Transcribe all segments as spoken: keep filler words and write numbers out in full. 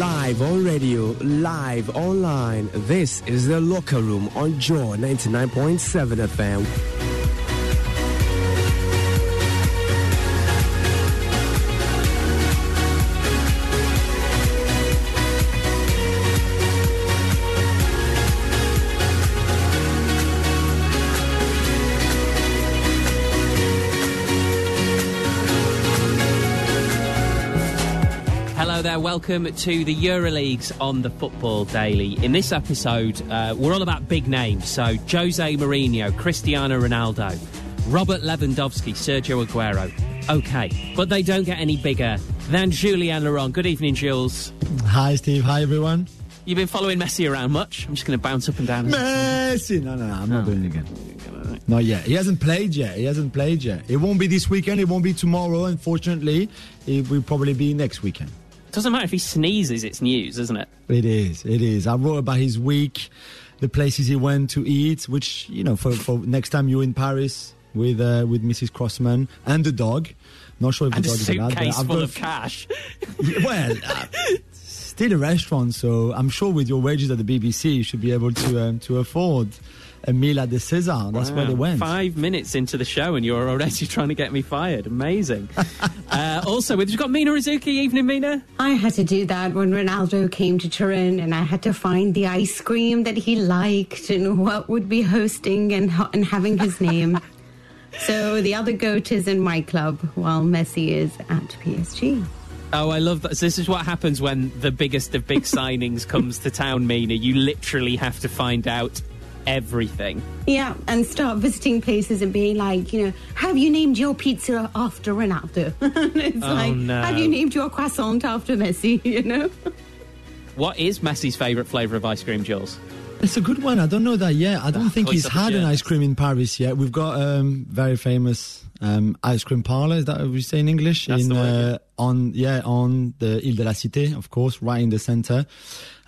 Live on radio, live online. This is The Locker Room on Joy ninety-nine point seven F M. Welcome to the EuroLeagues on the Football Daily. In this episode, uh, we're all about big names. So, Jose Mourinho, Cristiano Ronaldo, Robert Lewandowski, Sergio Aguero. Okay, but they don't get any bigger than Julian Laurent. Good evening, Jules. Hi, Steve. Hi, everyone. You've been following Messi around much? I'm just going to bounce up and down. Messi! No, no, no, I'm not doing it again. Not yet. He hasn't played yet. He hasn't played yet. It won't be this weekend. It won't be tomorrow, unfortunately. It will probably be next weekend. It doesn't matter if he sneezes, it's news, isn't it? It is, it is. I wrote about his week, the places he went to eat, which, you know, for, for next time you're in Paris with uh, with Missus Crossman and the dog. Not sure if and the dog is allowed. And a suitcase full got, of cash. Well, uh, still a restaurant, so I'm sure with your wages at the B B C, you should be able to um, to afford a meal at the Caesar. That's wow. Where they went. Five minutes into the show and you're already trying to get me fired. Amazing. Uh, also, we've got Mina Rizuki. Evening, Mina. I had to do that when Ronaldo came to Turin, and I had to find the ice cream that he liked and what would be hosting and, and having his name. So the other goat is in my club while Messi is at P S G. Oh, I love that. So this is what happens when the biggest of big signings comes to town, Mina. You literally have to find out everything. Yeah, and start visiting places and being like, you know, have you named your pizza after Ronaldo? It's oh, like, no. Have you named your croissant after Messi, you know? What is Messi's favourite flavour of ice cream, Jules? It's a good one. I don't know that yet. I don't oh, think he's had an ice cream in Paris yet. We've got um, very famous um, ice cream parlour, is that what we say in English? That's in, the word. Uh, on, yeah, on the Ile de la Cité, of course, right in the centre.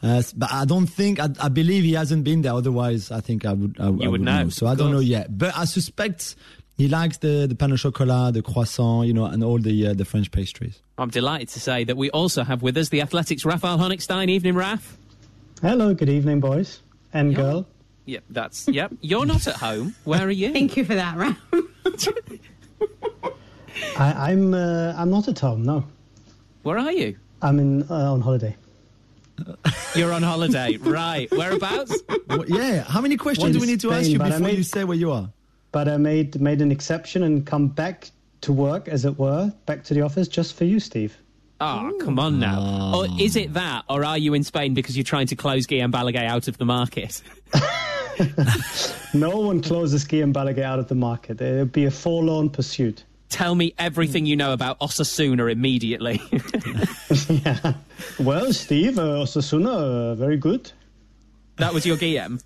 Uh, but I don't think, I, I believe he hasn't been there. Otherwise, I think I would I, you I would know. know. So I don't know yet. But I suspect he likes the, the pain au chocolat, the croissant, you know, and all the uh, the French pastries. I'm delighted to say that we also have with us the Athletics' Raphael Honigstein. Evening, Raph. Hello, good evening, boys and yeah. girl. Yep, yeah, that's, yep. Yeah. You're not at home. Where are you? Thank you for that, Raph. I, I'm, uh, I'm not at home, no. Where are you? I'm in uh, on holiday. You're on holiday, right? Whereabouts? Well, yeah. How many questions well, do we need to Spain, ask you before made, you say where you are? But I made made an exception and come back to work, as it were, back to the office just for you, Steve. Oh, Ooh. Come on now! Oh. Or is it that, or are you in Spain because you're trying to close Guillaume Balaguer out of the market? No one closes Guillaume Balaguer out of the market. It would be a forlorn pursuit. Tell me everything you know about Osasuna immediately. Yeah. Well, Steve, uh, Osasuna, uh, very good. That was your Guillaume.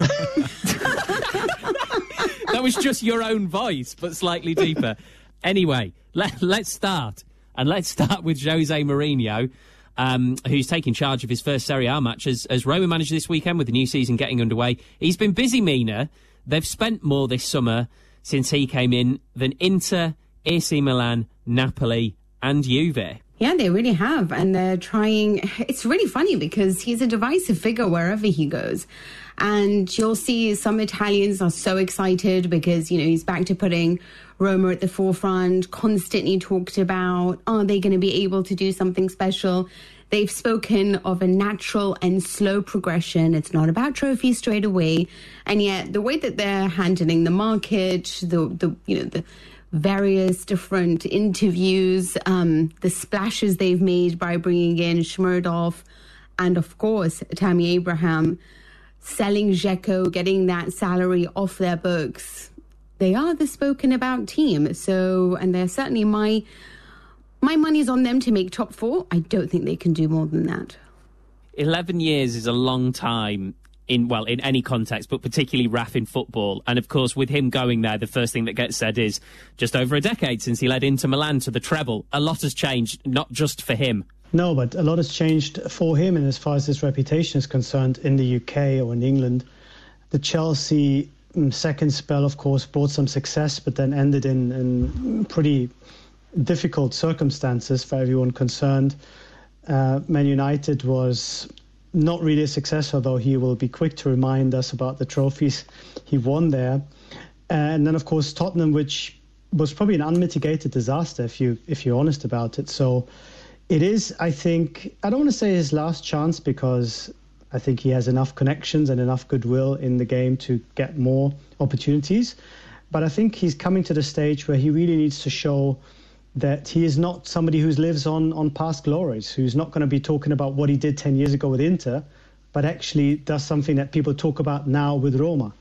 That was just your own voice, but slightly deeper. Anyway, let, let's start. And let's start with Jose Mourinho, um, who's taking charge of his first Serie A match as, as Roma manager this weekend with the new season getting underway. He's been busy, Mina. They've spent more this summer since he came in than Inter, A C Milan, Napoli and Juve. Yeah, they really have. And they're trying... It's really funny because he's a divisive figure wherever he goes. And you'll see some Italians are so excited because, you know, he's back to putting Roma at the forefront, constantly talked about, are they going to be able to do something special? They've spoken of a natural and slow progression. It's not about trophies straight away. And yet the way that they're handling the market, the, the you know, the... various different interviews, um, the splashes they've made by bringing in Schmerdorf and, of course, Tammy Abraham, selling Dzeko, getting that salary off their books. They are the spoken-about team. So, and they're certainly my... My money's on them to make top four. I don't think they can do more than that. Eleven years is a long time. In well, in any context, but particularly Raf in football. And, of course, with him going there, the first thing that gets said is just over a decade since he led Inter Milan to the treble. A lot has changed, not just for him. No, but a lot has changed for him. And as far as his reputation is concerned in the U K or in England, the Chelsea second spell, of course, brought some success, but then ended in, in pretty difficult circumstances for everyone concerned. Uh, Man United was not really a success, although he will be quick to remind us about the trophies he won there. And then, of course, Tottenham, which was probably an unmitigated disaster, if you if you're honest about it. So it is, I think, I don't want to say his last chance, because I think he has enough connections and enough goodwill in the game to get more opportunities. But I think he's coming to the stage where he really needs to show that he is not somebody who lives on, on past glories, who's not going to be talking about what he did ten years ago with Inter, but actually does something that people talk about now with Roma.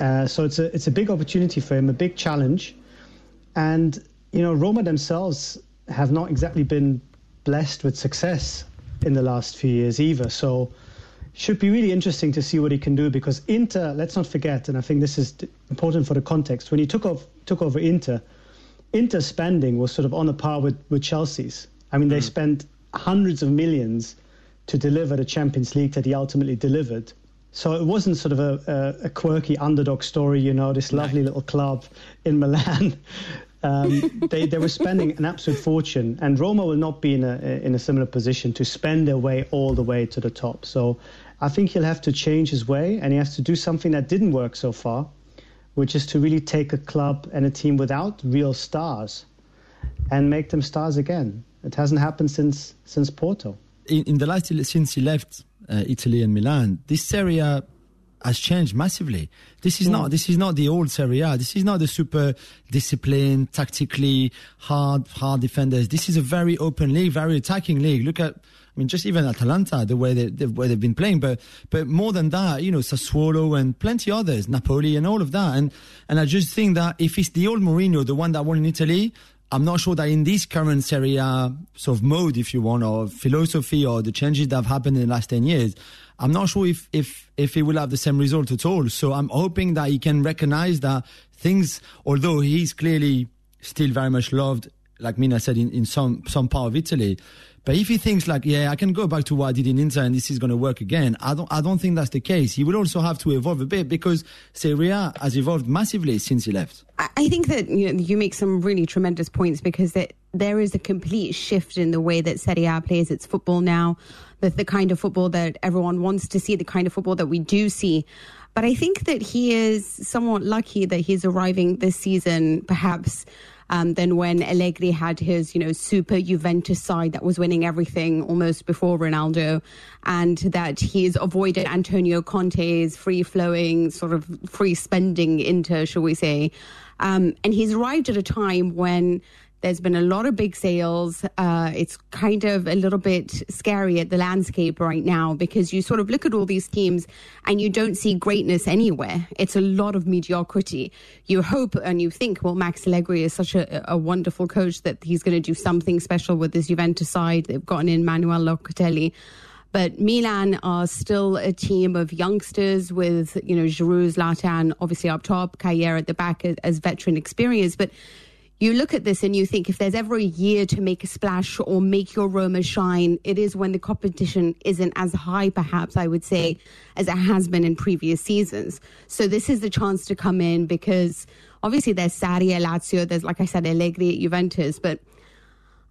Uh, so it's a it's a big opportunity for him, a big challenge. And, you know, Roma themselves have not exactly been blessed with success in the last few years either. So should be really interesting to see what he can do, because Inter, let's not forget, and I think this is important for the context, when he took off, took over Inter, Inter spending was sort of on a par with, with Chelsea's. I mean, mm. they spent hundreds of millions to deliver the Champions League that he ultimately delivered. So it wasn't sort of a, a, a quirky underdog story, you know, this lovely no. little club in Milan. Um, they, they were spending an absolute fortune, and Roma will not be in a, in a similar position to spend their way all the way to the top. So I think he'll have to change his way, and he has to do something that didn't work so far, which is to really take a club and a team without real stars and make them stars again. It hasn't happened since since Porto. In, in the last, since he left uh, Italy and Milan, this Serie A has changed massively. This is yeah. not this is not the old Serie A. This is not the super disciplined, tactically hard hard defenders. This is a very open league, very attacking league. Look at. I mean, just even Atalanta, the way they, the way they've been playing, but but more than that, you know, Sassuolo and plenty others, Napoli and all of that, and and I just think that if it's the old Mourinho, the one that won in Italy, I'm not sure that in this current Serie A sort of mode, if you want, or philosophy, or the changes that have happened in the last ten years, I'm not sure if if if he will have the same result at all. So I'm hoping that he can recognize that things, although he's clearly still very much loved, like Mina said, in, in some some part of Italy. But if he thinks like, yeah, I can go back to what I did in Inter and this is going to work again, I don't I don't think that's the case. He will also have to evolve a bit, because Serie A has evolved massively since he left. I think that, you know, you make some really tremendous points, because that there is a complete shift in the way that Serie A plays its football now, the, the kind of football that everyone wants to see, the kind of football that we do see. But I think that he is somewhat lucky that he's arriving this season, perhaps, Um, than when Allegri had his, you know, super Juventus side that was winning everything almost before Ronaldo, and that he's avoided Antonio Conte's free-flowing, sort of free-spending Inter, shall we say. Um, and he's arrived at a time when there's been a lot of big sales. Uh, it's kind of a little bit scary at the landscape right now, because you sort of look at all these teams and you don't see greatness anywhere. It's a lot of mediocrity. You hope and you think, well, Max Allegri is such a, a wonderful coach that he's going to do something special with this Juventus side. They've gotten in Manuel Locatelli. But Milan are still a team of youngsters with, you know, Giroud, Zlatan, obviously up top, Kjaer at the back as veteran experience. But you look at this and you think, if there's ever a year to make a splash or make your Roma shine, it is when the competition isn't as high, perhaps, I would say, as it has been in previous seasons. So this is the chance to come in, because obviously there's Sarri at Lazio, there's, like I said, Allegri at Juventus, but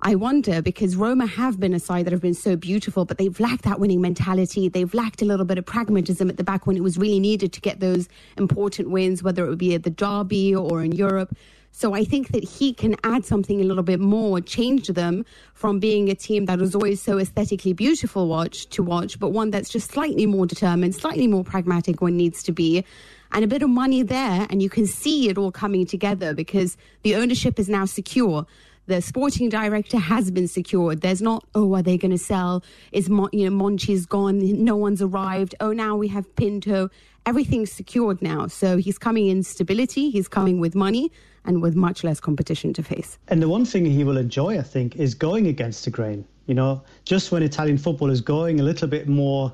I wonder, because Roma have been a side that have been so beautiful, but they've lacked that winning mentality. They've lacked a little bit of pragmatism at the back when it was really needed to get those important wins, whether it would be at the derby or in Europe. So I think that he can add something a little bit more, change them from being a team that was always so aesthetically beautiful watch to watch, but one that's just slightly more determined, slightly more pragmatic when needs to be, and a bit of money there, and you can see it all coming together, because the ownership is now secure. The sporting director has been secured. There's not, oh, are they going to sell? Is, Mon- you know, Monchi's gone? No one's arrived. Oh, now we have Pinto. Everything's secured now. So he's coming in stability. He's coming with money and with much less competition to face. And the one thing he will enjoy, I think, is going against the grain. You know, just when Italian football is going a little bit more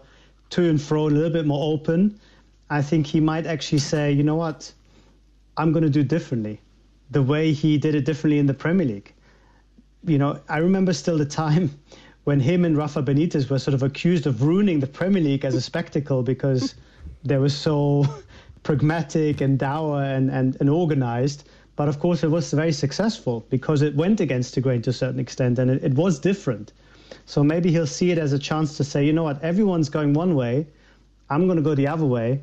to and fro, a little bit more open, I think he might actually say, you know what, I'm going to do differently, the way he did it differently in the Premier League. You know, I remember still the time when him and Rafa Benitez were sort of accused of ruining the Premier League as a spectacle, because they were so pragmatic and dour and, and, and organized. But of course, it was very successful because it went against the grain to a certain extent, and it, it was different. So maybe he'll see it as a chance to say, you know what, everyone's going one way. I'm going to go the other way,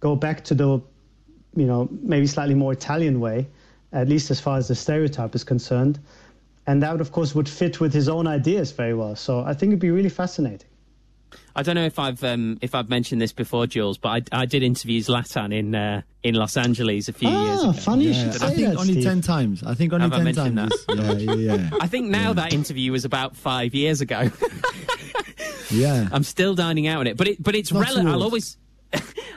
go back to the, you know, maybe slightly more Italian way, at least as far as the stereotype is concerned. And that, would, of course, would fit with his own ideas very well. So I think it'd be really fascinating. I don't know if I've um, if I've mentioned this before, Jules, but I, I did interview Zlatan in uh, in Los Angeles a few ah, years ago. Funny yeah. you should say I think that, only Steve. ten times. I think only Have ten times. That? Is, yeah, yeah, yeah. I think now yeah. that interview was about five years ago. yeah, I'm still dining out on it, but it but it's relevant. I'll always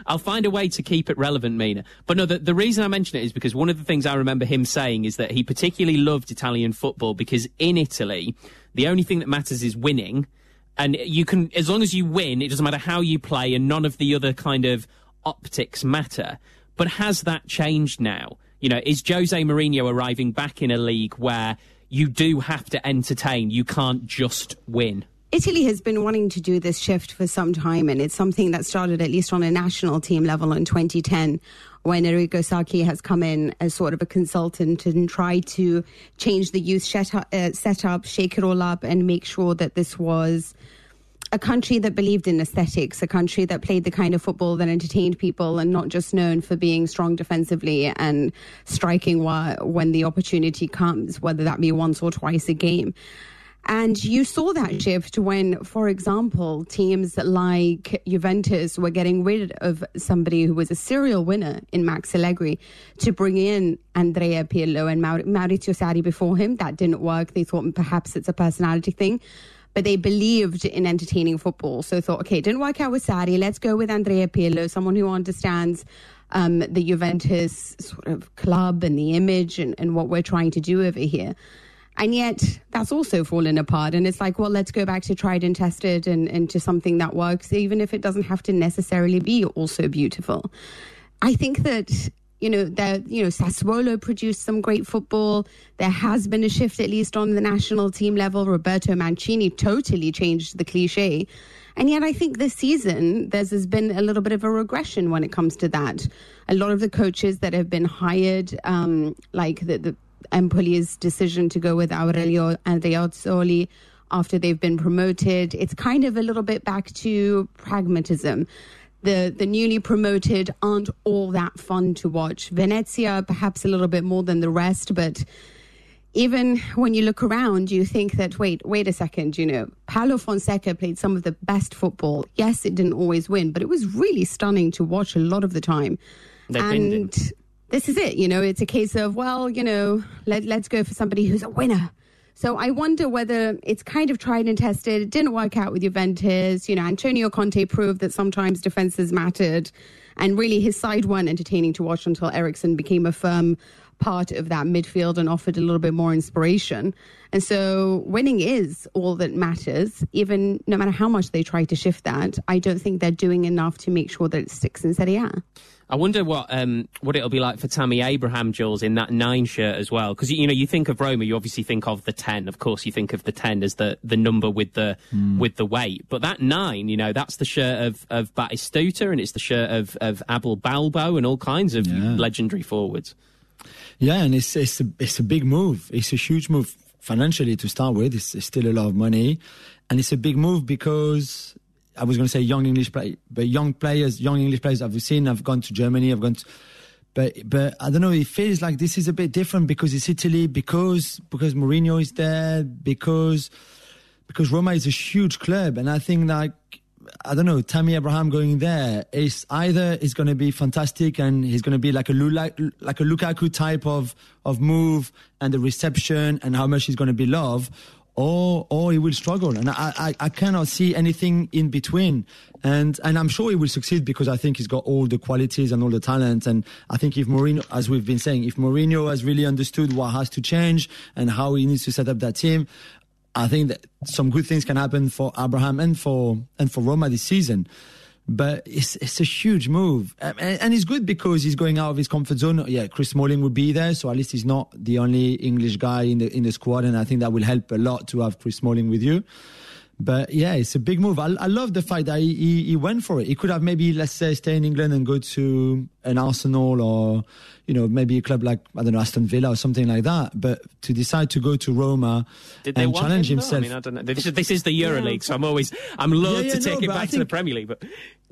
I'll find a way to keep it relevant, Mina. But no, the, the reason I mention it is because one of the things I remember him saying is that he particularly loved Italian football because in Italy, the only thing that matters is winning. And you can, as long as you win, it doesn't matter how you play, and none of the other kind of optics matter. But has that changed now? You know, is Jose Mourinho arriving back in a league where you do have to entertain? You can't just win. Italy has been wanting to do this shift for some time, and it's something that started at least on a national team level in twenty ten when Arrigo Sacchi has come in as sort of a consultant and tried to change the youth setup, shake it all up and make sure that this was a country that believed in aesthetics, a country that played the kind of football that entertained people and not just known for being strong defensively and striking when the opportunity comes, whether that be once or twice a game. And you saw that shift when, for example, teams like Juventus were getting rid of somebody who was a serial winner in Max Allegri to bring in Andrea Pirlo and Maur- Maurizio Sarri before him. That didn't work. They thought perhaps it's a personality thing. But they believed in entertaining football. So thought, okay, it didn't work out with Sarri. Let's go with Andrea Pirlo, someone who understands um, the Juventus sort of club and the image and, and what we're trying to do over here. And yet that's also fallen apart. And it's like, well, let's go back to tried and tested and, and to something that works, even if it doesn't have to necessarily be also beautiful. I think that, you know, that, you know, Sassuolo produced some great football. There has been a shift, at least on the national team level. Roberto Mancini totally changed the cliche. And yet I think this season there's been a little bit of a regression when it comes to that. A lot of the coaches that have been hired, um, like the, the Empoli's decision to go with Aurelio Andreazzoli after they've been promoted. It's kind of a little bit back to pragmatism. The the newly promoted aren't all that fun to watch. Venezia, perhaps a little bit more than the rest, but even when you look around, you think that, wait, wait a second, you know, Paulo Fonseca played some of the best football. Yes, it didn't always win, but it was really stunning to watch a lot of the time. They've and... This is it, you know, it's a case of, well, you know, let, let's go for somebody who's a winner. So I wonder whether it's kind of tried and tested. It didn't work out with Juventus. You know, Antonio Conte proved that sometimes defenses mattered. And really his side weren't entertaining to watch until Eriksen became a firm part of that midfield and offered a little bit more inspiration. And so winning is all that matters, even no matter how much they try to shift that. I don't think they're doing enough to make sure that it sticks in Serie A. I wonder what um, what it'll be like for Tammy Abraham, Jules, in that nine shirt as well. Because, you know, you think of Roma, you obviously think of the ten. Of course, you think of the ten as the, the number with the mm. with the weight. But that nine, you know, that's the shirt of, of Batistuta and it's the shirt of, of Abel Balbo and all kinds of yeah. legendary forwards. Yeah, and it's it's a, it's a big move. It's a huge move financially to start with. It's, it's still a lot of money. And it's a big move because... I was going to say young English play, but young players, young English players I've seen, I've gone to Germany, I've gone to, but, but I don't know, it feels like this is a bit different because it's Italy, because, because Mourinho is there, because, because Roma is a huge club. And I think like, I don't know, Tammy Abraham going there is either is going to be fantastic and he's going to be like a, like a Lukaku type of, of move and the reception and how much he's going to be loved. Or, or he will struggle, and I, I, I cannot see anything in between. And and I'm sure he will succeed because I think he's got all the qualities and all the talent. And I think if Mourinho, as we've been saying, if Mourinho has really understood what has to change and how he needs to set up that team, I think that some good things can happen for Abraham and for and for Roma this season. But it's it's a huge move. And, and it's good because he's going out of his comfort zone. Yeah, Chris Smalling will be there, so at least he's not the only English guy in the in the squad, and I think that will help a lot to have Chris Smalling with you. But yeah, it's a big move. I, I love the fact that he, he, he went for it. He could have maybe, let's say, stay in England and go to an Arsenal or, you know, maybe a club like, I don't know, Aston Villa or something like that. But to decide to go to Roma Did and challenge him, himself. I mean, I don't know. This is, this is the EuroLeague, so I'm always, I'm loath yeah, yeah, to take no, it back think, to the Premier League. But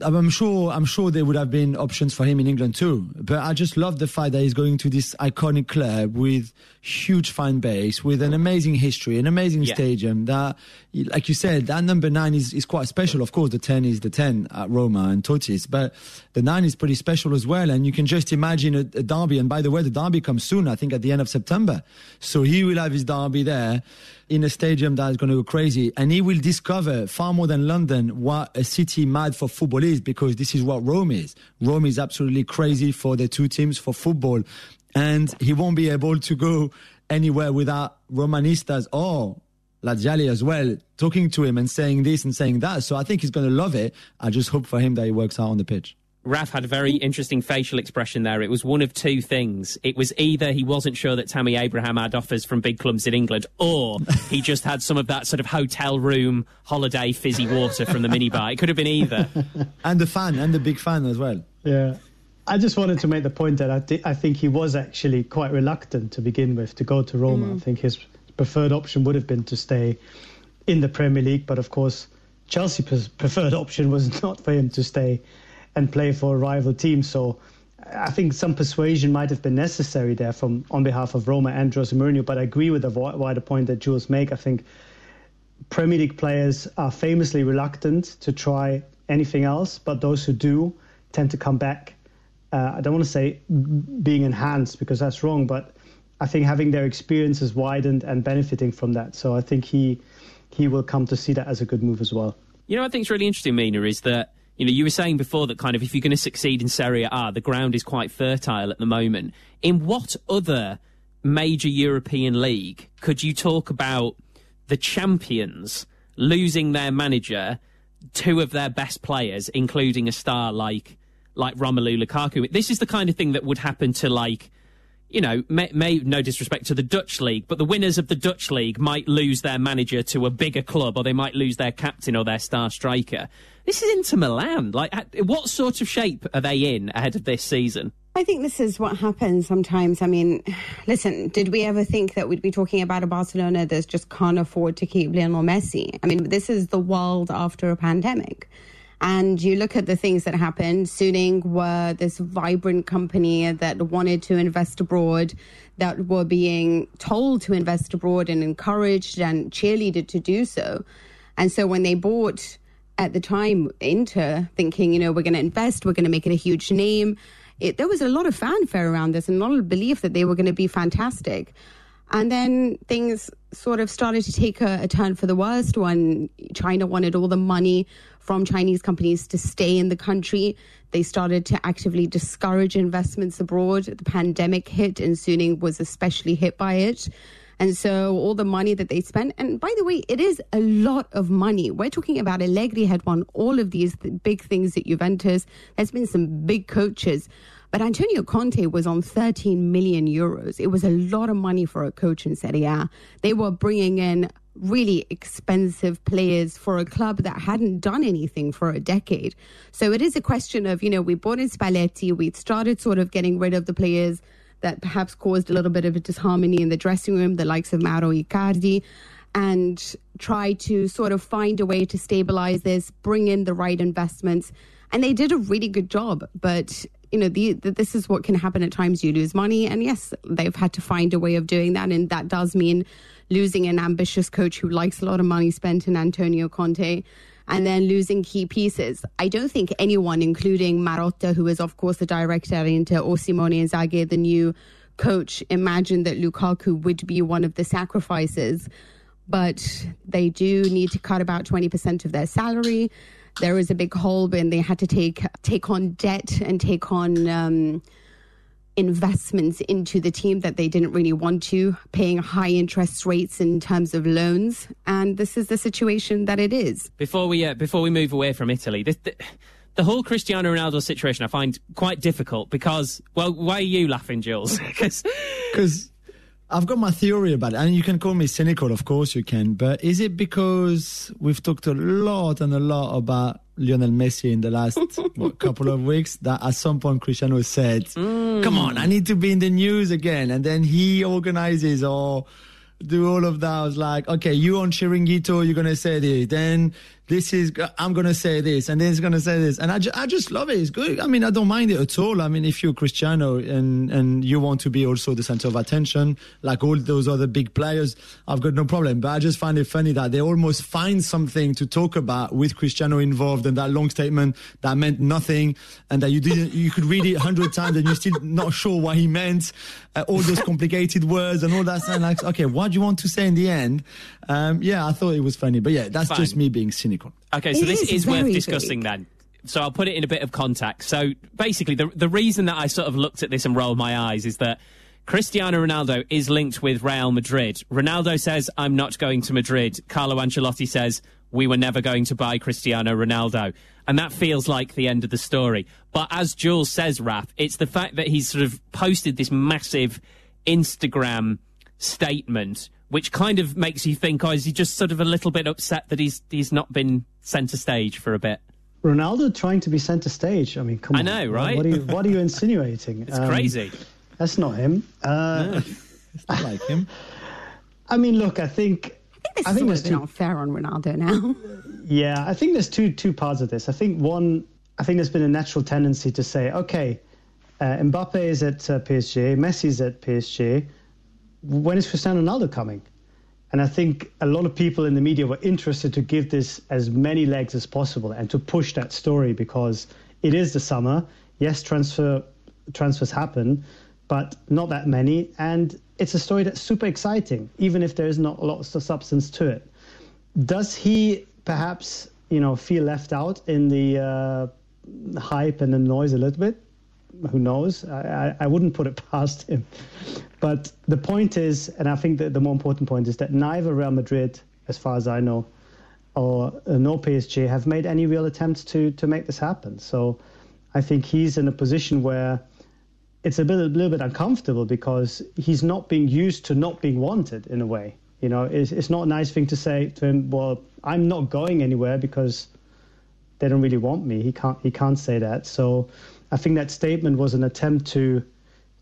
I'm sure, I'm sure there would have been options for him in England too. But I just love the fact that he's going to this iconic club with huge fan base, with an amazing history, an amazing yeah. stadium that, like you said, that number nine is, is quite special. Of course, the ten is the ten at Roma and Totis, but the nine is pretty special as well. And you can just imagine a, a derby. And by the way, the derby comes soon, I think at the end of September. So he will have his derby there in a stadium that is going to go crazy. And he will discover far more than London what a city mad for football is, because this is what Rome is. Rome is absolutely crazy for the two teams, for football. And he won't be able to go anywhere without Romanistas or Laziali as well, talking to him and saying this and saying that. So I think he's going to love it. I just hope for him that he works out on the pitch. Raf had a very interesting facial expression there. It was one of two things. It was either he wasn't sure that Tammy Abraham had offers from big clubs in England, or he just had some of that sort of hotel room holiday fizzy water from the minibar. It could have been either. And the fan, and the big fan as well. Yeah. I just wanted to make the point that I, th- I think he was actually quite reluctant to begin with to go to Roma. Mm. I think his preferred option would have been to stay in the Premier League, but of course Chelsea's preferred option was not for him to stay and play for a rival team. So I think some persuasion might have been necessary there from on behalf of Roma and Jose Mourinho. But I agree with the wider point that Jules make. I think Premier League players are famously reluctant to try anything else, but those who do tend to come back. Uh, I don't want to say being enhanced, because that's wrong, but I think having their experiences widened and benefiting from that. So I think he he will come to see that as a good move as well. You know, I think it's really interesting, Mina, is that, you know, you were saying before that kind of if you're going to succeed in Serie A, the ground is quite fertile at the moment. In what other major European league could you talk about the champions losing their manager, two of their best players, including a star like like Romelu Lukaku? This is the kind of thing that would happen to, like, you know, may, may no disrespect to the Dutch league, but the winners of the Dutch league might lose their manager to a bigger club, or they might lose their captain or their star striker. This is Inter Milan. Like, what sort of shape are they in ahead of this season? I think this is what happens sometimes. I mean, listen, did we ever think that we'd be talking about a Barcelona that just can't afford to keep Lionel Messi? I mean, this is the world after a pandemic. And you look at the things that happened. Suning were this vibrant company that wanted to invest abroad, that were being told to invest abroad and encouraged and cheerleaded to do so. And so when they bought at the time Inter, thinking, you know, we're going to invest, we're going to make it a huge name, It, there was a lot of fanfare around this and a lot of belief that they were going to be fantastic. And then things sort of started to take a, a turn for the worst when China wanted all the money from Chinese companies to stay in the country. They started to actively discourage investments abroad. The pandemic hit, and Suning was especially hit by it. And so all the money that they spent, and by the way, it is a lot of money. We're talking about Allegri had won all of these th- big things at Juventus. There's been some big coaches. But Antonio Conte was on thirteen million euros. It was a lot of money for a coach in Serie A. They were bringing in really expensive players for a club that hadn't done anything for a decade. So it is a question of, you know, we bought in Spalletti, we started sort of getting rid of the players that perhaps caused a little bit of a disharmony in the dressing room, the likes of Mauro Icardi, and try to sort of find a way to stabilize this, bring in the right investments. And they did a really good job, but you know, the, the, this is what can happen at times. You lose money, and yes, they've had to find a way of doing that, and that does mean losing an ambitious coach who likes a lot of money spent in Antonio Conte, and then losing key pieces. I don't think anyone, including Marotta, who is of course the director at Inter, or Simone Inzaghi, the new coach, imagined that Lukaku would be one of the sacrifices. But they do need to cut about twenty percent of their salary. There was a big hole when they had to take take on debt and take on um, investments into the team that they didn't really want to, paying high interest rates in terms of loans. And this is the situation that it is. Before we uh, before we move away from Italy, this, the, the whole Cristiano Ronaldo situation I find quite difficult because, well, why are you laughing, Jules? Because I've got my theory about it, and you can call me cynical, of course you can, but is it because we've talked a lot and a lot about Lionel Messi in the last what, couple of weeks, that at some point Cristiano said, mm. come on, I need to be in the news again, and then he organizes or do all of that. I was like, okay, you on Chiringuito, you're going to say this, then this is, I'm going to say this, and then it's going to say this, and I, ju- I just love it, it's good. I mean, I don't mind it at all. I mean, if you're Cristiano and, and you want to be also the center of attention, like all those other big players, I've got no problem, but I just find it funny that they almost find something to talk about with Cristiano involved in that long statement that meant nothing, and that you didn't, you could read it a hundred times and you're still not sure what he meant, uh, all those complicated words and all that, and like, okay, what do you want to say in the end? Um, yeah, I thought it was funny, but yeah, that's Fine. just me being cynical. Okay, so it this is, is worth discussing big. then. So I'll put it in a bit of context. So basically, the the reason that I sort of looked at this and rolled my eyes is that Cristiano Ronaldo is linked with Real Madrid. Ronaldo says, I'm not going to Madrid. Carlo Ancelotti says, we were never going to buy Cristiano Ronaldo. And that feels like the end of the story. But as Jules says, Raph, it's the fact that he's sort of posted this massive Instagram statement, which kind of makes you think, oh, is he just sort of a little bit upset that he's he's not been centre stage for a bit? Ronaldo trying to be centre stage? I mean, come on. I know, right? What are you, what are you insinuating? It's um, crazy. That's not him. Uh, no, it's not like him. I mean, look, I think... I think there's not fair on Ronaldo now. Yeah, I think there's two two parts of this. I think one, I think there's been a natural tendency to say, okay, uh, Mbappe is at uh, P S G, Messi's at P S G, when is Cristiano Ronaldo coming? And I think a lot of people in the media were interested to give this as many legs as possible and to push that story because it is the summer. Yes, transfer transfers happen, but not that many. And it's a story that's super exciting, even if there is not lots of substance to it. Does he perhaps, you know, feel left out in the uh, hype and the noise a little bit? Who knows? I, I wouldn't put it past him. But the point is, and I think that the more important point is that neither Real Madrid, as far as I know, or uh, no P S G have made any real attempts to to make this happen. So I think he's in a position where it's a, bit, a little bit uncomfortable because he's not being used to not being wanted in a way. You know, it's, it's not a nice thing to say to him, well, I'm not going anywhere because they don't really want me. He can't, he can't say that. So I think that statement was an attempt to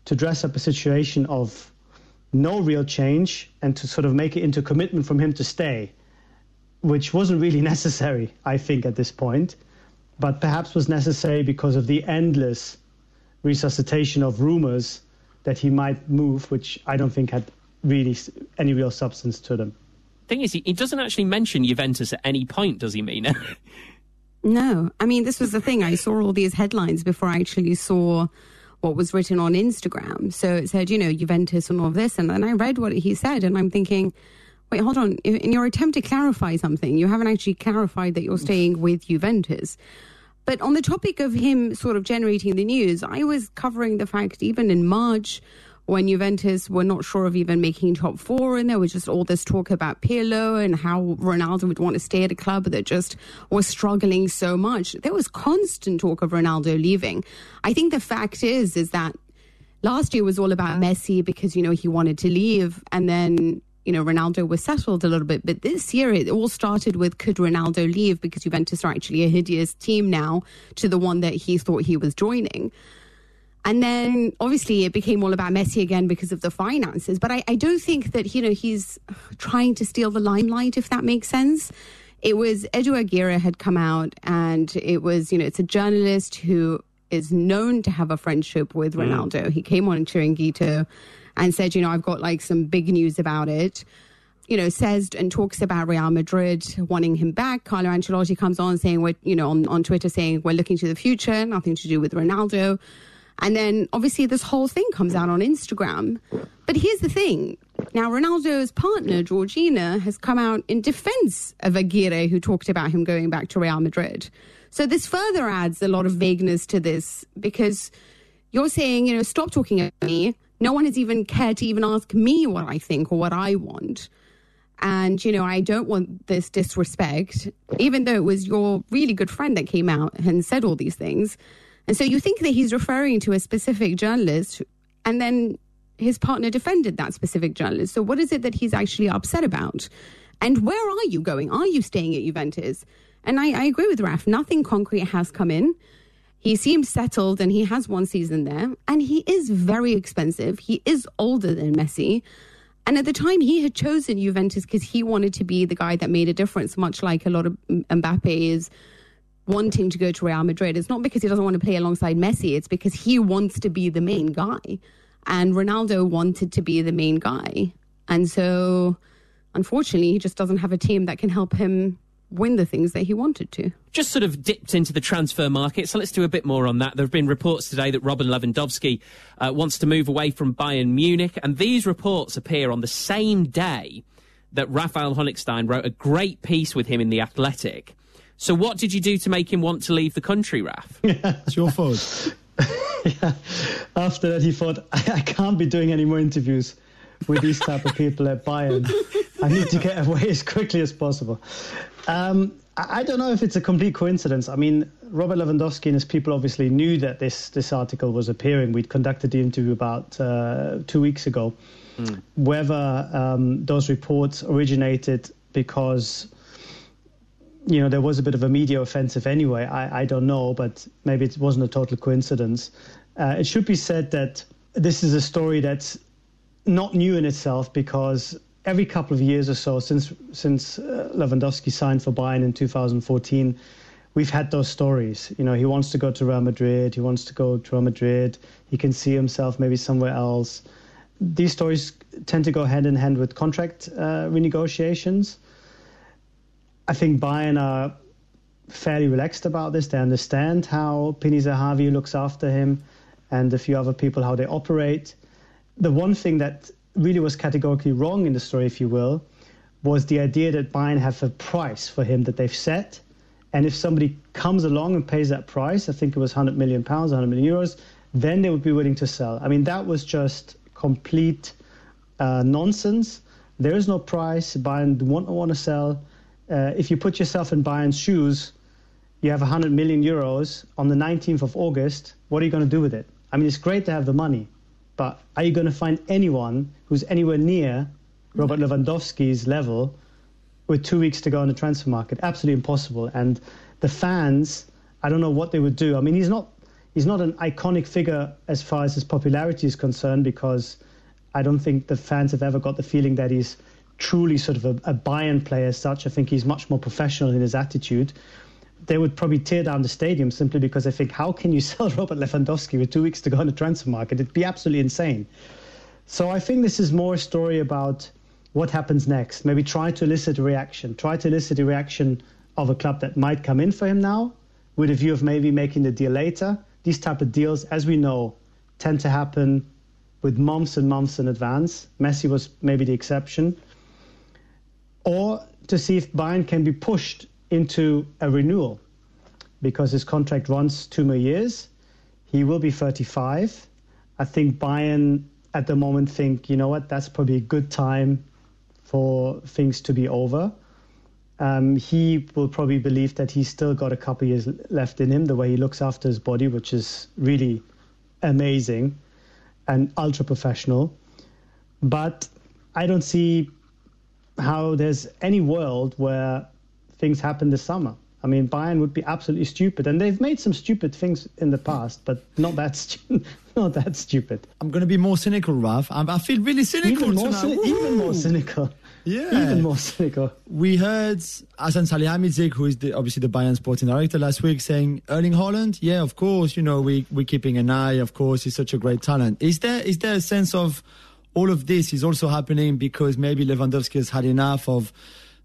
to dress up a situation of no real change and to sort of make it into commitment from him to stay, which wasn't really necessary, I think, at this point, but perhaps was necessary because of the endless resuscitation of rumors that he might move, which I don't think had really any real substance to them. Thing is, he doesn't actually mention Juventus at any point, does he, Mina? No. I mean, this was the thing. I saw all these headlines before I actually saw what was written on Instagram. So it said, you know, Juventus and all this. And then I read what he said and I'm thinking, wait, hold on. In your attempt to clarify something, you haven't actually clarified that you're staying with Juventus. But on the topic of him sort of generating the news, I was covering the fact even in March when Juventus were not sure of even making top four and there was just all this talk about Pirlo and how Ronaldo would want to stay at a club that just was struggling so much. There was constant talk of Ronaldo leaving. I think the fact is, is that last year was all about Messi because, you know, he wanted to leave and then, you know, Ronaldo was settled a little bit. But this year it all started with could Ronaldo leave because Juventus are actually a hideous team now to the one that he thought he was joining. And then, obviously, it became all about Messi again because of the finances. But I, I don't think that, you know, he's trying to steal the limelight, if that makes sense. It was Sergio Aguero had come out and it was, you know, it's a journalist who is known to have a friendship with Ronaldo. Mm. He came on Chiringuito and said, you know, I've got like some big news about it. You know, says and talks about Real Madrid wanting him back. Carlo Ancelotti comes on saying, we're, you know, on, on Twitter saying, we're looking to the future, nothing to do with Ronaldo. And then, obviously, this whole thing comes out on Instagram. But here's the thing. Now, Ronaldo's partner, Georgina, has come out in defense of Aguirre, who talked about him going back to Real Madrid. So this further adds a lot of vagueness to this, because you're saying, you know, stop talking about me. No one has even cared to even ask me what I think or what I want. And, you know, I don't want this disrespect, even though it was your really good friend that came out and said all these things. And so you think that he's referring to a specific journalist and then his partner defended that specific journalist. So what is it that he's actually upset about? And where are you going? Are you staying at Juventus? And I, I agree with Raf. Nothing concrete has come in. He seems settled and he has one season there. And he is very expensive. He is older than Messi. And at the time, he had chosen Juventus because he wanted to be the guy that made a difference, much like a lot of Mbappe is wanting to go to Real Madrid. It's not because he doesn't want to play alongside Messi. It's because he wants to be the main guy. And Ronaldo wanted to be the main guy. And so, unfortunately, he just doesn't have a team that can help him win the things that he wanted to. Just sort of dipped into the transfer market, so let's do a bit more on that. There have been reports today that Robert Lewandowski uh, wants to move away from Bayern Munich, and these reports appear on the same day that Raphael Honigstein wrote a great piece with him in The Athletic. So what did you do to make him want to leave the country, Raf? Yeah. It's your fault. Yeah. After that, he thought, I-, I can't be doing any more interviews with these type of people at Bayern. I need to get away as quickly as possible. Um, I don't know if it's a complete coincidence. I mean, Robert Lewandowski and his people obviously knew that this, this article was appearing. We'd conducted the interview about uh, two weeks ago. Mm. Whether um, those reports originated because, you know, there was a bit of a media offensive anyway, I, I don't know, but maybe it wasn't a total coincidence. Uh, it should be said that this is a story that's not new in itself, because every couple of years or so, since since uh, Lewandowski signed for Bayern in two thousand fourteen, we've had those stories. You know, he wants to go to Real Madrid, he wants to go to Real Madrid, he can see himself maybe somewhere else. These stories tend to go hand in hand with contract uh, renegotiations. I think Bayern are fairly relaxed about this. They understand how Pini Zahavi looks after him and a few other people, how they operate. The one thing that really was categorically wrong in the story, if you will, was the idea that Bayern have a price for him that they've set. And if somebody comes along and pays that price, I think it was one hundred million pounds, one hundred million euros, then they would be willing to sell. I mean, that was just complete uh, nonsense. There is no price. Bayern won't want to sell. Uh, if you put yourself in Bayern's shoes, you have one hundred million euros on the nineteenth of August. What are you going to do with it? I mean, it's great to have the money, but are you going to find anyone who's anywhere near Robert Lewandowski's level with two weeks to go on the transfer market? Absolutely impossible. And the fans, I don't know what they would do. I mean, he's not he's not an iconic figure as far as his popularity is concerned, because I don't think the fans have ever got the feeling that he's truly sort of a, a Bayern player as such. I think he's much more professional in his attitude. They would probably tear down the stadium simply because they think, how can you sell Robert Lewandowski with two weeks to go on the transfer market? It'd be absolutely insane. So I think this is more a story about what happens next. Maybe try to elicit a reaction. Try to elicit a reaction of a club that might come in for him now with a view of maybe making the deal later. These type of deals, as we know, tend to happen with months and months in advance. Messi was maybe the exception. Or to see if Bayern can be pushed into a renewal, because his contract runs two more years. He will be thirty-five. I think Bayern at the moment think, you know what, that's probably a good time for things to be over. Um, he will probably believe that he's still got a couple of years left in him, the way he looks after his body, which is really amazing and ultra professional. But I don't see how there's any world where things happen this summer. I mean, Bayern would be absolutely stupid, and they've made some stupid things in the past, but not that stu- not that stupid. I'm going to be more cynical, Raf. I'm, I feel really cynical even more tonight. Cyn- even more cynical. Yeah. Even more cynical. We heard Hasan Salihamidzic, who is the, obviously the Bayern sporting director, last week saying, Erling Haaland, yeah, of course, you know, we, we're keeping an eye, of course, he's such a great talent. Is there is there a sense of all of this is also happening because maybe Lewandowski has had enough of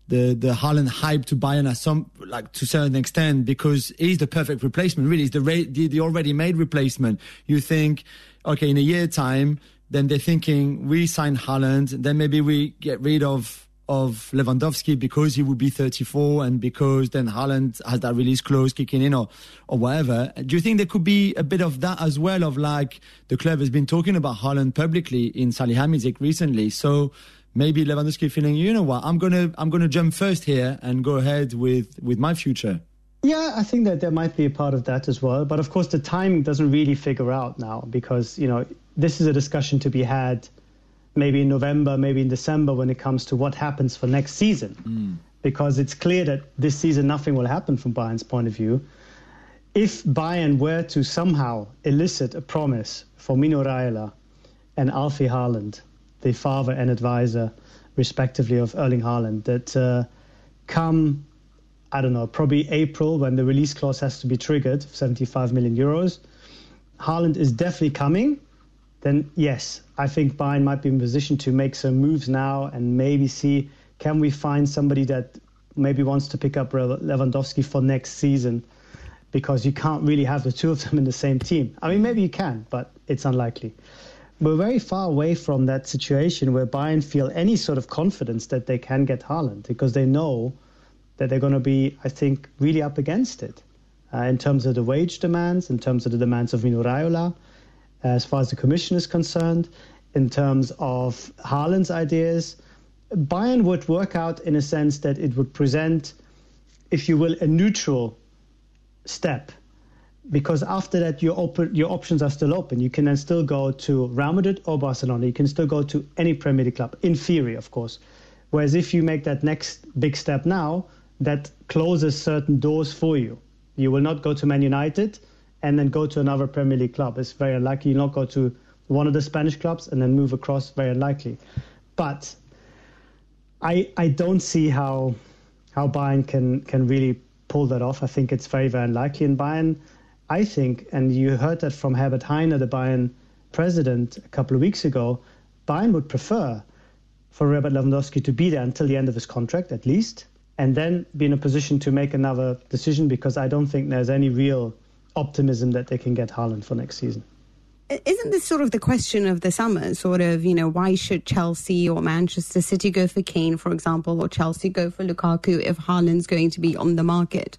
the the Haaland hype to Bayern at some, like, to a certain extent, because he's the perfect replacement, really. He's the, re- the the already made replacement. You think, okay, in a year time, then they're thinking, we sign Haaland, then maybe we get rid of of Lewandowski because he would be thirty-four, and because then Haaland has that release clause kicking in, or, or whatever. Do you think there could be a bit of that as well, of like, the club has been talking about Haaland publicly in Salihamidzic recently, so maybe Lewandowski feeling, you know what, I'm gonna I'm gonna jump first here and go ahead with, with my future. Yeah, I think that there might be a part of that as well. But of course, the timing doesn't really figure out now, because, you know, this is a discussion to be had maybe in November, maybe in December, when it comes to what happens for next season. Mm. Because it's clear that this season nothing will happen from Bayern's point of view. If Bayern were to somehow elicit a promise for Mino Raiola and Alfie Haaland, the father and advisor, respectively, of Erling Haaland, that uh, come, I don't know, probably April, when the release clause has to be triggered, seventy-five million euros, Haaland is definitely coming, then yes, I think Bayern might be in position to make some moves now and maybe see, can we find somebody that maybe wants to pick up Lewandowski for next season? Because you can't really have the two of them in the same team. I mean, maybe you can, but it's unlikely. We're very far away from that situation where Bayern feel any sort of confidence that they can get Haaland, because they know that they're going to be, I think, really up against it uh, in terms of the wage demands, in terms of the demands of Mino Raiola, as far as the commission is concerned, in terms of Haaland's ideas. Bayern would work out in a sense that it would present, if you will, a neutral step, because after that your open, your options are still open. You can then still go to Real Madrid or Barcelona. You can still go to any Premier League club, in theory, of course. Whereas if you make that next big step now, that closes certain doors for you. You will not go to Man United and then go to another Premier League club. It's very unlikely. You'll not go to one of the Spanish clubs and then move across, very unlikely. But I I don't see how how Bayern can can really pull that off. I think it's very, very unlikely. And Bayern, I think, and you heard that from Herbert Hainer, the Bayern president, a couple of weeks ago, Bayern would prefer for Robert Lewandowski to be there until the end of his contract, at least, and then be in a position to make another decision, because I don't think there's any real optimism that they can get Haaland for next season. Isn't this sort of the question of the summer, sort of, you know, why should Chelsea or Manchester City go for Kane, for example, or Chelsea go for Lukaku if Haaland's going to be on the market?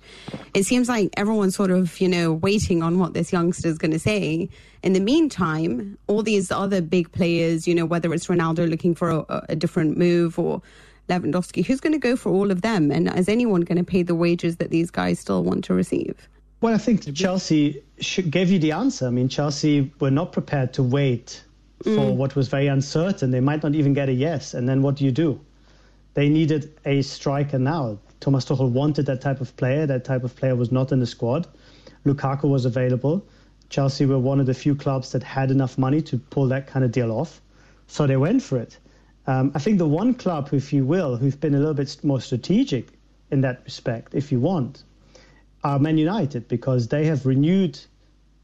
It seems like everyone's sort of, you know, waiting on what this youngster's going to say. In the meantime, all these other big players, you know, whether it's Ronaldo looking for a, a different move or Lewandowski, who's going to go for all of them? And is anyone going to pay the wages that these guys still want to receive? Well, I think Chelsea gave you the answer. I mean, Chelsea were not prepared to wait for mm. what was very uncertain. They might not even get a yes. And then what do you do? They needed a striker now. Thomas Tuchel wanted that type of player. That type of player was not in the squad. Lukaku was available. Chelsea were one of the few clubs that had enough money to pull that kind of deal off. So they went for it. Um, I think the one club, if you will, who've been a little bit more strategic in that respect, if you want, are Man United, because they have renewed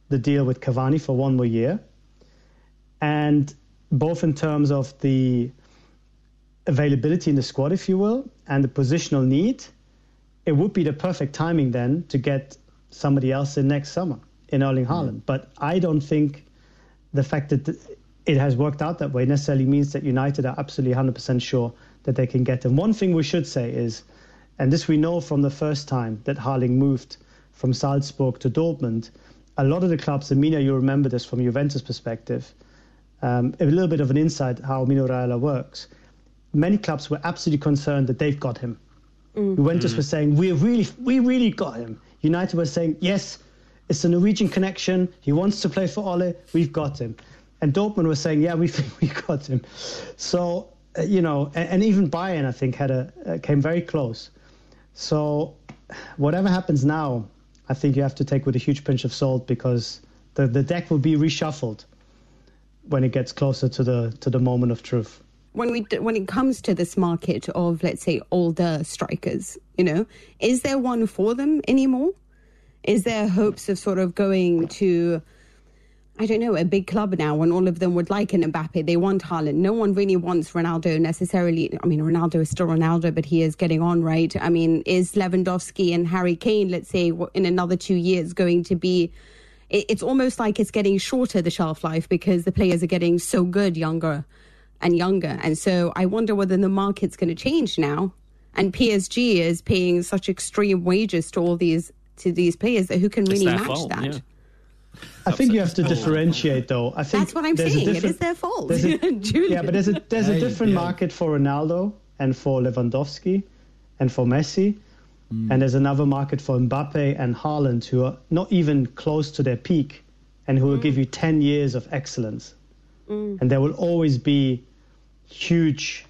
the deal with Cavani for one more year. And both in terms of the availability in the squad, if you will, and the positional need, it would be the perfect timing then to get somebody else in next summer, in Erling Haaland. Mm. But I don't think the fact that it has worked out that way necessarily means that United are absolutely one hundred percent sure that they can get him. One thing we should say is, and this we know from the first time that Haaland moved from Salzburg to Dortmund, a lot of the clubs, and Mina, you remember this from Juventus' perspective, um, a little bit of an insight how Mino Raiola works. Many clubs were absolutely concerned that they've got him. Mm. Juventus mm. were saying, we really, we really got him. United were saying, yes, it's a Norwegian connection. He wants to play for Ole. We've got him. And Dortmund were saying, yeah, we think we got him. So, uh, you know, and, and even Bayern, I think, had a uh, came very close. So whatever happens now, I think you have to take with a huge pinch of salt, because the, the deck will be reshuffled when it gets closer to the to the moment of truth. When we when it comes to this market of, let's say, older strikers, you know, is there one for them anymore? Is there hopes of sort of going to, I don't know, a big club now when all of them would like an Mbappe? They want Haaland. No one really wants Ronaldo necessarily. I mean, Ronaldo is still Ronaldo, but he is getting on, right? I mean, is Lewandowski and Harry Kane, let's say, in another two years going to be... It's almost like it's getting shorter, the shelf life, because the players are getting so good younger and younger. And so I wonder whether the market's going to change now. And P S G is paying such extreme wages to all these to these players that who can really match fault, that? Yeah. I think you have to differentiate, though. I think that's what I'm saying. It is their fault. A, yeah, but there's a there's a different market for Ronaldo and for Lewandowski and for Messi. Mm. And there's another market for Mbappe and Haaland, who are not even close to their peak and who will mm. give you ten years of excellence. Mm. And there will always be huge,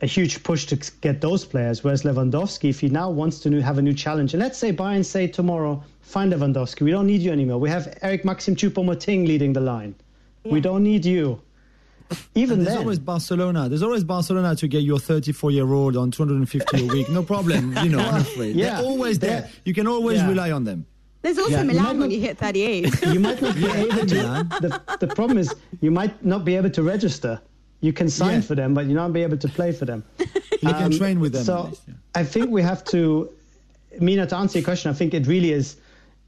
a huge push to get those players. Whereas Lewandowski, if he now wants to have a new challenge, and let's say Bayern say tomorrow, fine Lewandowski, we don't need you anymore. We have Eric Maxim Choupo-Moting leading the line. Yeah. We don't need you. Even and there's then. always Barcelona. There's always Barcelona to get your thirty-four-year-old on two hundred fifty a week. No problem, you know, honestly. Yeah. They're always there. You can always yeah. rely on them. There's also yeah. Milan you when not, you hit thirty-eight. You might not be able to. The, the problem is you might not be able to register. You can sign yeah. for them, but you not be able to play for them. You um, can train with them. So least, yeah. I think we have to, Mina, to answer your question, I think it really is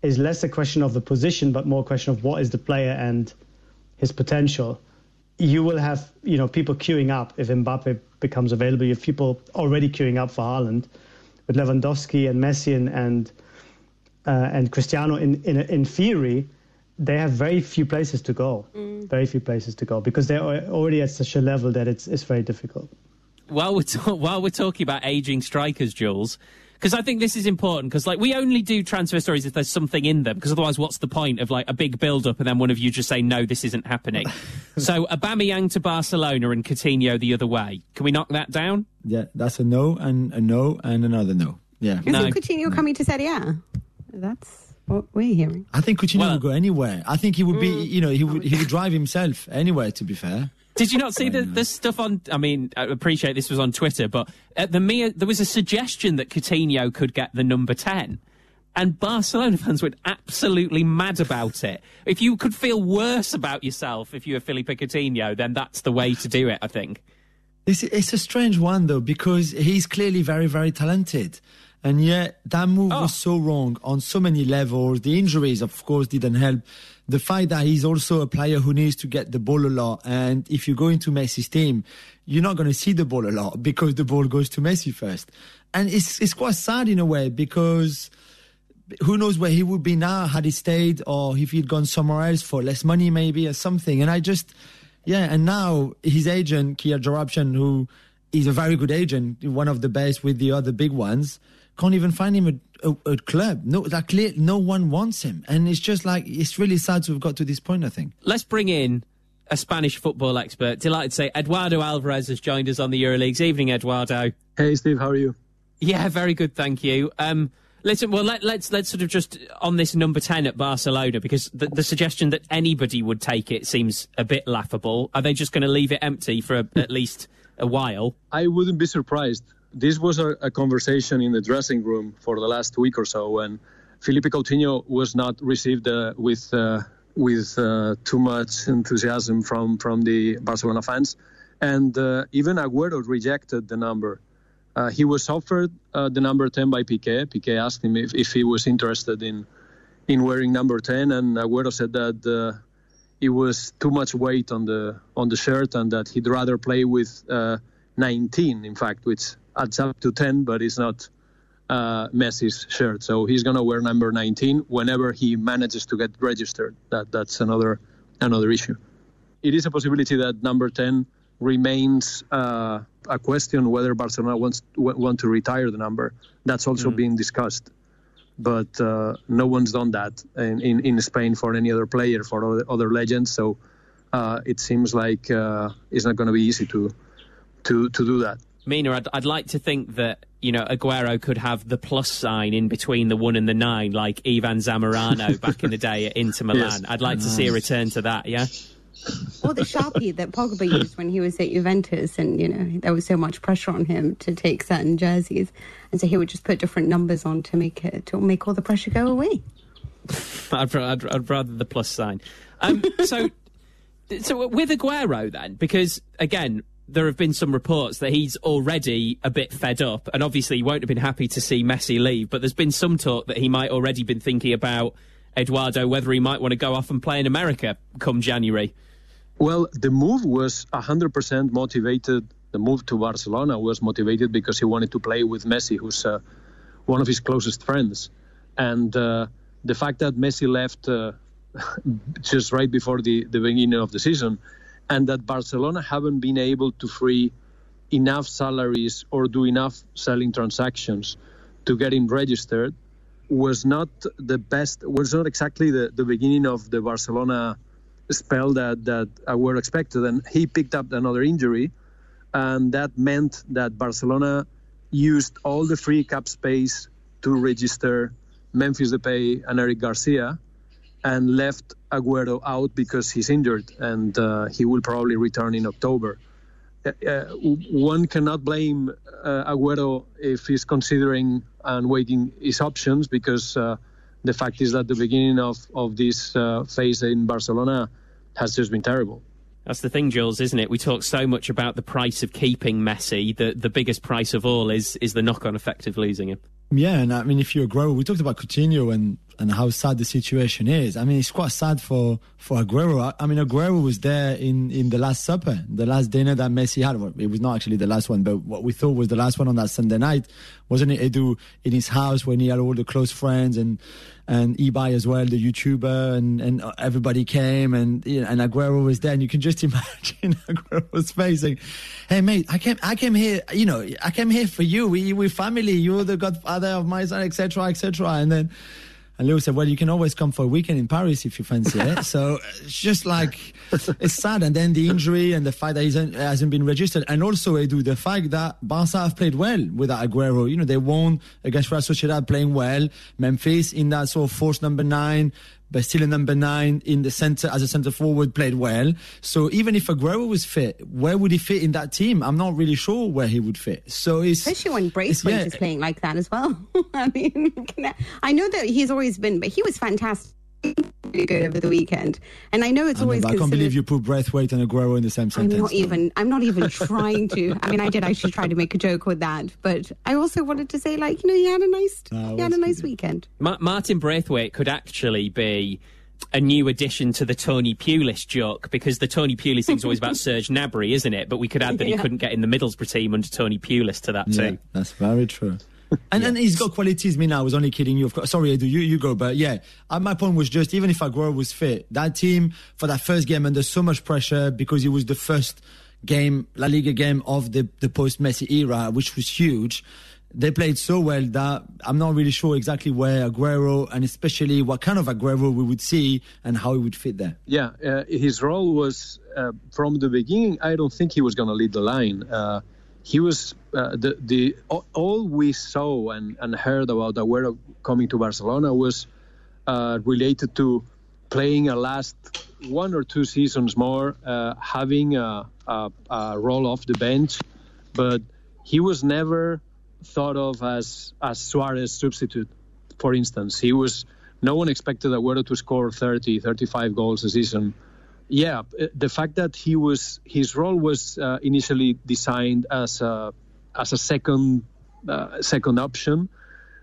is less a question of the position, but more a question of what is the player and his potential. You will have, you know, people queuing up if Mbappe becomes available. You have people already queuing up for Haaland, with Lewandowski and Messi and and, uh, and Cristiano. In, in in theory, they have very few places to go, mm. very few places to go because they are already at such a level that it's it's very difficult. While we're ta- while we're talking about aging strikers, Jules, because I think this is important, because like we only do transfer stories if there's something in them, because otherwise what's the point of like a big build-up and then one of you just say, no, this isn't happening. So Aubameyang to Barcelona and Coutinho the other way. Can we knock that down? Yeah, that's a no and a no and another no. Yeah. Isn't no. Coutinho no. coming to Serie A? That's what we're hearing. I think Coutinho well, would go anywhere. I think he would be, mm, you know, he would he would drive himself anywhere, to be fair. Did you not see the, the stuff on... I mean, I appreciate this was on Twitter, but at the mere, there was a suggestion that Coutinho could get the number ten. And Barcelona fans went absolutely mad about it. If you could feel worse about yourself if you were Philippe Coutinho, then that's the way to do it, I think. It's, it's a strange one, though, because he's clearly very, very talented. And yet, that move oh. was so wrong on so many levels. The injuries, of course, didn't help. The fact that he's also a player who needs to get the ball a lot. And if you go into Messi's team, you're not going to see the ball a lot because the ball goes to Messi first. And it's it's quite sad in a way, because who knows where he would be now had he stayed, or if he'd gone somewhere else for less money maybe or something. And I just, yeah, and now his agent, Kia Jarabshan, who is a very good agent, one of the best with the other big ones, can't even find him a, a, a club. No, like, no one wants him. And it's just like, it's really sad to have got to this point, I think. Let's bring in a Spanish football expert. Delighted to say Eduardo Alvarez has joined us on the EuroLeagues. Evening, Eduardo. Hey, Steve, how are you? Yeah, very good, thank you. Um, listen, well, let, let's let's sort of just on this number ten at Barcelona, because the, the suggestion that anybody would take it seems a bit laughable. Are they just going to leave it empty for a, at least a while? I wouldn't be surprised. This was a, a conversation in the dressing room for the last week or so, when Philippe Coutinho was not received uh, with uh, with uh, too much enthusiasm from, from the Barcelona fans. And uh, even Aguero rejected the number. Uh, he was offered uh, the number ten by Piqué. Piqué asked him if, if he was interested in, in wearing number ten, and Aguero said that uh, it was too much weight on the on the shirt and that he'd rather play with uh, nineteen, in fact, which adds up to ten, but it's not uh, Messi's shirt. So he's going to wear number nineteen whenever he manages to get registered. That That's another another issue. It is a possibility that number ten remains uh, a question whether Barcelona wants w- want to retire the number. That's also mm. being discussed. But uh, no one's done that in, in, in Spain for any other player, for other, other legends. So uh, it seems like uh, it's not going to be easy to to to do that. Mina, I'd, I'd like to think that, you know, Aguero could have the plus sign in between the one and the nine, like Ivan Zamorano back in the day at Inter Milan. Yes. I'd like nice. to see a return to that, yeah? Or the Sharpie that Pogba used when he was at Juventus, and, you know, there was so much pressure on him to take certain jerseys, and so he would just put different numbers on to make it, to make all the pressure go away. I'd, I'd, I'd rather the plus sign. Um, so, so with Aguero then, because, again, there have been some reports that he's already a bit fed up, and obviously he won't have been happy to see Messi leave, but there's been some talk that he might already been thinking about, Eduardo, whether he might want to go off and play in America come January. Well, the move was one hundred percent motivated. The move to Barcelona was motivated because he wanted to play with Messi, who's uh, one of his closest friends. And uh, the fact that Messi left uh, just right before the, the beginning of the season, and that Barcelona haven't been able to free enough salaries or do enough selling transactions to get him registered, was not the best, was not exactly the, the beginning of the Barcelona spell that, that Aguero expected. And he picked up another injury. And that meant that Barcelona used all the free cap space to register Memphis Depay and Eric Garcia, and left Aguero out because he's injured, and uh, he will probably return in October. Uh, uh, one cannot blame uh, Aguero if he's considering and weighing his options, because uh, the fact is that the beginning of, of this uh, phase in Barcelona has just been terrible. That's the thing, Jules, isn't it? We talk so much about the price of keeping Messi. The, the biggest price of all is is the knock-on effect of losing him. Yeah, and I mean, if you're Aguero, we talked about Coutinho and, and how sad the situation is. I mean, it's quite sad for, for Aguero. I, I mean, Aguero was there in, in the Last Supper, the last dinner that Messi had. Well, it was not actually the last one, but what we thought was the last one on that Sunday night. Wasn't it, Edu, in his house when he had all the close friends and, and Ibai as well, the YouTuber, and, and everybody came, and you know, and Aguero was there, and you can just imagine Aguero's face saying, "Hey mate, I came, I came here, you know, I came here for you. We, we're family. You're the godfather of my son, et cetera, et cetera" And then, and Leo said, "Well, you can always come for a weekend in Paris if you fancy it." So it's just like, it's sad. And then the injury and the fact that he hasn't been registered, and also Edu, the fact that Barca have played well without Aguero. You know, they won against Real Sociedad playing well. Memphis in that sort of forced number nine, but still a number nine in the centre, as a centre forward, played well. So even if Aguero was fit, where would he fit in that team? I'm not really sure where he would fit. So it's, especially when Braithwaite yeah. is playing like that as well. I mean, I, I know that he's always been, but he was fantastic, really good over the weekend. And I know it's I always know, considered... I can't believe you put Braithwaite and Aguero in the same sentence. I'm not even, I'm not even trying to. I mean, I did actually try to make a joke with that, but I also wanted to say, like, you know, he had a nice, no, he had a nice good. weekend. Ma- Martin Braithwaite could actually be a new addition to the Tony Pulis joke, because the Tony Pulis thing's always about Serge Gnabry, isn't it? But we could add that yeah. he couldn't get in the Middlesbrough team under Tony Pulis to that yeah, too. That's very true. And yeah. and he's got qualities. Mina, I was only kidding you. Of course. Sorry, Edu, you, you go. But yeah, my point was just, even if Aguero was fit, that team for that first game under so much pressure, because it was the first game, La Liga game of the, the post-Messi era, which was huge. They played so well that I'm not really sure exactly where Aguero, and especially what kind of Aguero we would see and how he would fit there. Yeah, uh, his role was, uh, from the beginning, I don't think he was going to lead the line. Uh, He was uh, the the all we saw and, and heard about Aguero coming to Barcelona was uh, related to playing a last one or two seasons more, uh, having a, a, a role off the bench, but he was never thought of as as Suarez substitute. For instance, he was no one expected Aguero to score thirty, thirty-five goals a season. Yeah, the fact that he was his role was uh, initially designed as a as a second uh, second option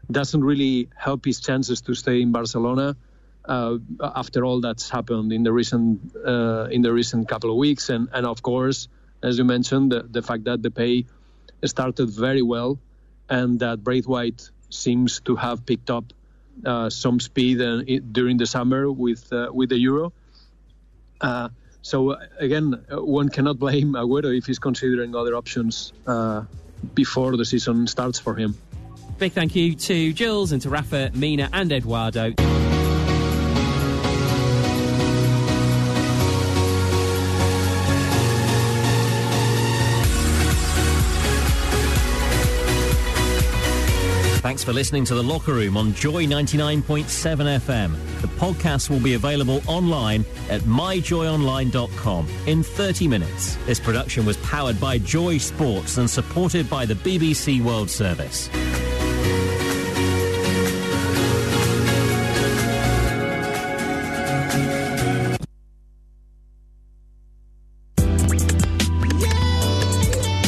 doesn't really help his chances to stay in Barcelona uh, after all that's happened in the recent uh, in the recent couple of weeks, and and of course, as you mentioned, the, the fact that Depay started very well and that Braithwaite seems to have picked up uh, some speed uh, during the summer with uh, with the Euro. Uh, so, again, one cannot blame Aguero if he's considering other options uh, before the season starts for him. Big thank you to Jules and to Rafa, Mina and Eduardo. Thanks for listening to The Locker Room on Joy ninety-nine point seven F M. The podcast will be available online at my joy online dot com in thirty minutes. This production was powered by Joy Sports and supported by the B B C World Service.